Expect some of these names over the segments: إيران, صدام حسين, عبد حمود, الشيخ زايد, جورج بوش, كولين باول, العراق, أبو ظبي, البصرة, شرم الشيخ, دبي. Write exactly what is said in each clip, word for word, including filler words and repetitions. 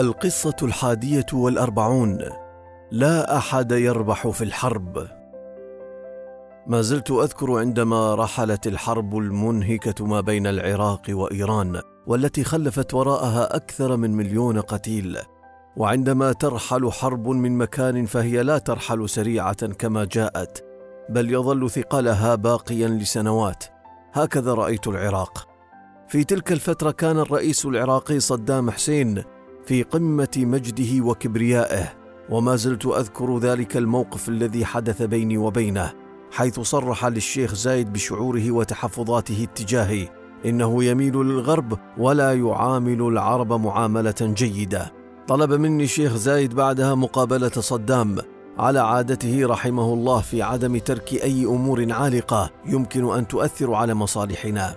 القصة الحادية والأربعون: لا أحد يربح في الحرب. ما زلت أذكر عندما رحلت الحرب المنهكة ما بين العراق وإيران، والتي خلفت وراءها أكثر من مليون قتيل. وعندما ترحل حرب من مكان فهي لا ترحل سريعة كما جاءت، بل يظل ثقلها باقيا لسنوات. هكذا رأيت العراق. في تلك الفترة كان الرئيس العراقي صدام حسين في قمة مجده وكبريائه، وما زلت أذكر ذلك الموقف الذي حدث بيني وبينه، حيث صرح للشيخ زايد بشعوره وتحفظاته اتجاهي، إنه يميل للغرب ولا يعامل العرب معاملة جيدة. طلب مني الشيخ زايد بعدها مقابلة صدام على عادته رحمه الله في عدم ترك أي أمور عالقة يمكن أن تؤثر على مصالحنا.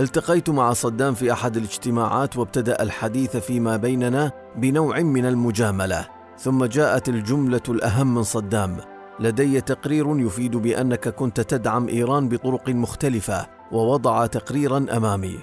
التقيت مع صدام في أحد الاجتماعات، وابتدأ الحديث فيما بيننا بنوع من المجاملة، ثم جاءت الجملة الأهم من صدام: لدي تقرير يفيد بأنك كنت تدعم إيران بطرق مختلفة، ووضع تقريرا أمامي.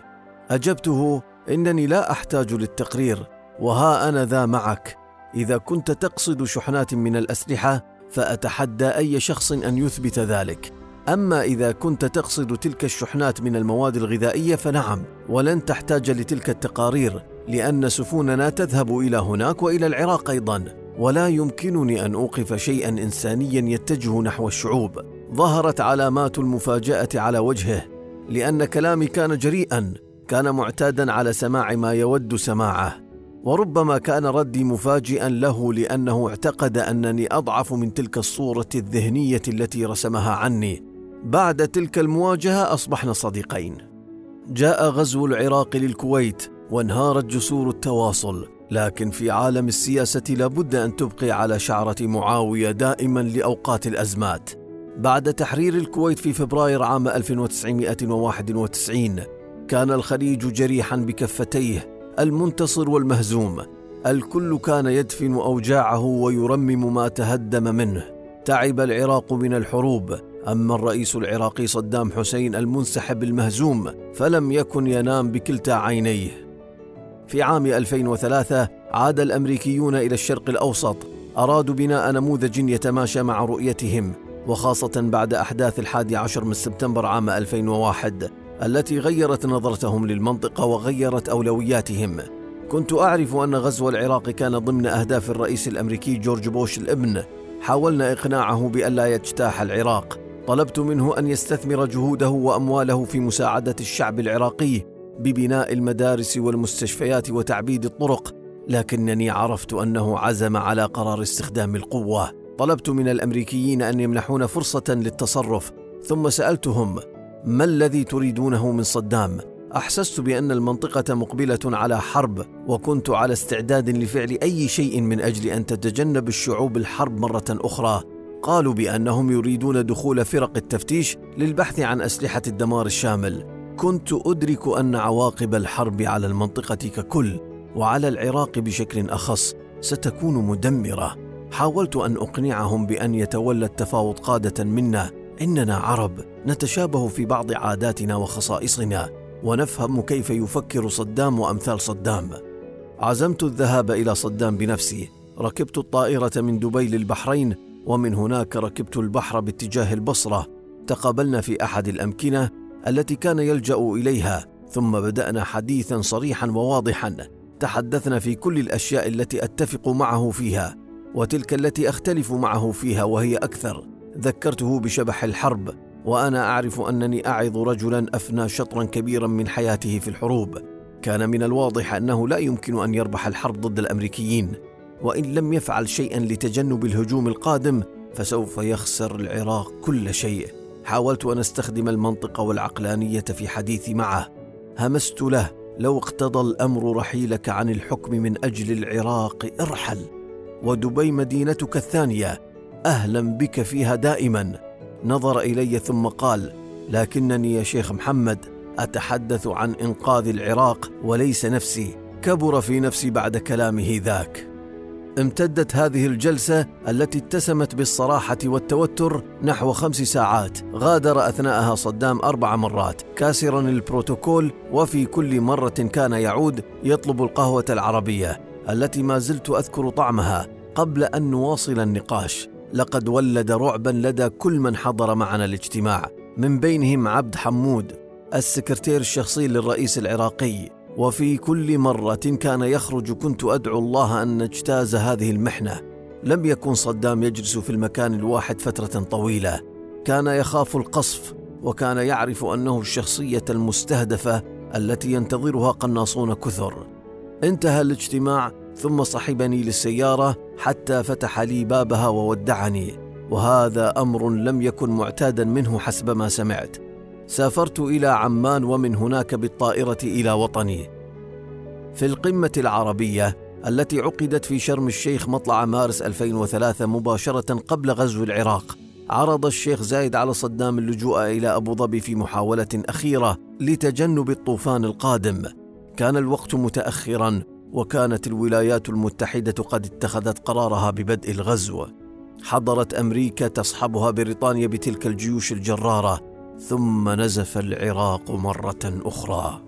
أجبته: إنني لا أحتاج للتقرير، وها أنا ذا معك. إذا كنت تقصد شحنات من الأسلحة فأتحدى أي شخص أن يثبت ذلك، أما إذا كنت تقصد تلك الشحنات من المواد الغذائية فنعم، ولن تحتاج لتلك التقارير، لأن سفننا تذهب إلى هناك وإلى العراق أيضا، ولا يمكنني أن أوقف شيئا إنسانيا يتجه نحو الشعوب. ظهرت علامات المفاجأة على وجهه، لأن كلامي كان جريئا، كان معتادا على سماع ما يود سماعه، وربما كان ردي مفاجئا له، لأنه اعتقد أنني أضعف من تلك الصورة الذهنية التي رسمها عني. بعد تلك المواجهة أصبحنا صديقين. جاء غزو العراق للكويت، وانهارت جسور التواصل، لكن في عالم السياسة لابد أن تبقي على شعرة معاوية دائما لأوقات الأزمات. بعد تحرير الكويت في فبراير عام ألف وتسعمائة وواحد وتسعين كان الخليج جريحا بكفتيه، المنتصر والمهزوم، الكل كان يدفن أوجاعه ويرمم ما تهدم منه. تعب العراق من الحروب، أما الرئيس العراقي صدام حسين المنسحب المهزوم فلم يكن ينام بكلتا عينيه. في عام ألفين وثلاثة عاد الأمريكيون إلى الشرق الأوسط، أرادوا بناء نموذج يتماشى مع رؤيتهم، وخاصة بعد أحداث الحادي عشر من سبتمبر عام ألفين وواحد التي غيرت نظرتهم للمنطقة وغيرت أولوياتهم. كنت أعرف أن غزو العراق كان ضمن أهداف الرئيس الأمريكي جورج بوش الابن. حاولنا إقناعه بأن لا يجتاح العراق، طلبت منه أن يستثمر جهوده وأمواله في مساعدة الشعب العراقي ببناء المدارس والمستشفيات وتعبيد الطرق، لكنني عرفت أنه عزم على قرار استخدام القوة. طلبت من الأمريكيين أن يمنحون فرصة للتصرف، ثم سألتهم: ما الذي تريدونه من صدام؟ أحسست بأن المنطقة مقبلة على حرب، وكنت على استعداد لفعل أي شيء من أجل أن تتجنب الشعوب الحرب مرة أخرى. قالوا بأنهم يريدون دخول فرق التفتيش للبحث عن أسلحة الدمار الشامل. كنت أدرك أن عواقب الحرب على المنطقة ككل، وعلى العراق بشكل أخص، ستكون مدمرة. حاولت أن أقنعهم بأن يتولى التفاوض قادة منا. إننا عرب نتشابه في بعض عاداتنا وخصائصنا، ونفهم كيف يفكر صدام وأمثال صدام. عزمت الذهاب إلى صدام بنفسي. ركبت الطائرة من دبي للبحرين، ومن هناك ركبت البحر باتجاه البصرة. تقابلنا في أحد الأمكنة التي كان يلجأ إليها، ثم بدأنا حديثا صريحا وواضحا. تحدثنا في كل الأشياء التي أتفق معه فيها، وتلك التي أختلف معه فيها وهي أكثر. ذكرته بشبح الحرب، وأنا أعرف أنني أعظ رجلا أفنى شطرا كبيرا من حياته في الحروب. كان من الواضح أنه لا يمكن أن يربح الحرب ضد الأمريكيين، وإن لم يفعل شيئا لتجنب الهجوم القادم فسوف يخسر العراق كل شيء. حاولت أن أستخدم المنطق والعقلانية في حديثي معه. همست له: لو اقتضى الأمر رحيلك عن الحكم من أجل العراق ارحل، ودبي مدينتك الثانية، أهلا بك فيها دائما. نظر إلي ثم قال: لكنني يا شيخ محمد أتحدث عن إنقاذ العراق وليس نفسي. كبر في نفسي بعد كلامه ذاك. امتدت هذه الجلسة التي اتسمت بالصراحة والتوتر نحو خمس ساعات. غادر أثناءها صدام أربع مرات كاسرا البروتوكول، وفي كل مرة كان يعود يطلب القهوة العربية. التي ما زلت أذكر طعمها قبل أن نواصل النقاش لقد ولد رعبا لدى كل من حضر معنا الاجتماع، من بينهم عبد حمود السكرتير الشخصي للرئيس العراقي. وفي كل مرة كان يخرج كنت أدعو الله أن نجتاز هذه المحنة. لم يكن صدام يجلس في المكان الواحد فترة طويلة، كان يخاف القصف، وكان يعرف أنه الشخصية المستهدفة التي ينتظرها قناصون كثر. انتهى الاجتماع ثم صحبني للسيارة حتى فتح لي بابها وودعني، وهذا أمر لم يكن معتادا منه حسب ما سمعت. سافرت إلى عمان ومن هناك بالطائرة إلى وطني. في القمة العربية التي عقدت في شرم الشيخ مطلع مارس ألفين وثلاثة مباشرة قبل غزو العراق، عرض الشيخ زايد على صدام اللجوء إلى أبو ظبي في محاولة أخيرة لتجنب الطوفان القادم. كان الوقت متأخرا، وكانت الولايات المتحدة قد اتخذت قرارها ببدء الغزو. حضرت أمريكا تصحبها بريطانيا بتلك الجيوش الجرارة، ثم نزف العراق مرة أخرى.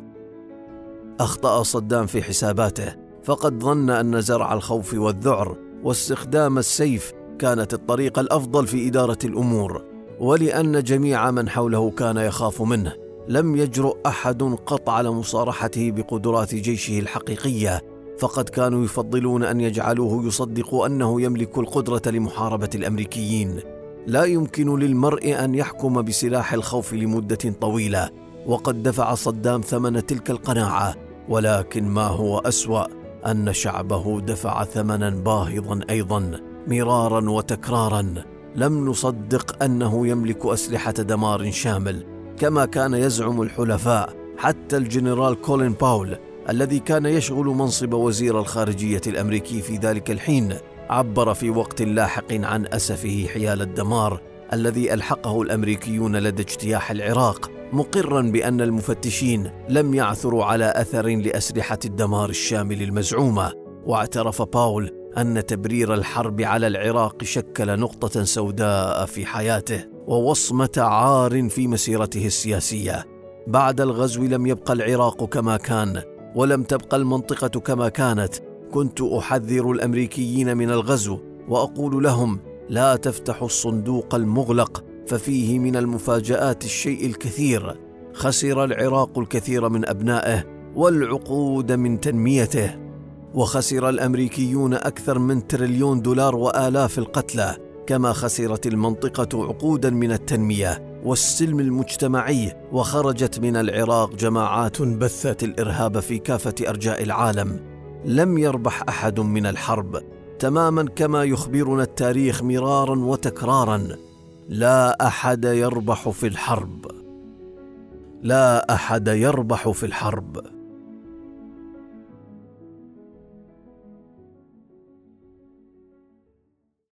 أخطأ صدام في حساباته، فقد ظن أن زرع الخوف والذعر واستخدام السيف كانت الطريقة الأفضل في إدارة الأمور، ولأن جميع من حوله كان يخاف منه لم يجرؤ أحد قط على مصارحته بقدرات جيشه الحقيقية، فقد كانوا يفضلون أن يجعلوه يصدق أنه يملك القدرة لمحاربة الأمريكيين. لا يمكن للمرء أن يحكم بسلاح الخوف لمدة طويلة، وقد دفع صدام ثمن تلك القناعة، ولكن ما هو أسوأ أن شعبه دفع ثمنا باهظا أيضا، مرارا وتكرارا. لم نصدق أنه يملك أسلحة دمار شامل كما كان يزعم الحلفاء، حتى الجنرال كولين باول الذي كان يشغل منصب وزير الخارجية الأمريكي في ذلك الحين عبر في وقت لاحق عن أسفه حيال الدمار الذي ألحقه الأمريكيون لدى اجتياح العراق، مقرا بأن المفتشين لم يعثروا على أثر لأسلحة الدمار الشامل المزعومة. واعترف باول أن تبرير الحرب على العراق شكل نقطة سوداء في حياته ووصمة عار في مسيرته السياسية. بعد الغزو لم يبقى العراق كما كان، ولم تبقى المنطقة كما كانت. كنت أحذر الأمريكيين من الغزو وأقول لهم لا تفتحوا الصندوق المغلق، ففيه من المفاجآت الشيء الكثير. خسر العراق الكثير من أبنائه والعقود من تنميته، وخسر الأمريكيون أكثر من تريليون دولار وآلاف القتلى، كما خسرت المنطقة عقودا من التنمية والسلم المجتمعي، وخرجت من العراق جماعات بثت الإرهاب في كافة أرجاء العالم. لم يربح أحد من الحرب، تماما كما يخبرنا التاريخ مرارا وتكرارا. لا أحد يربح في الحرب، لا أحد يربح في الحرب.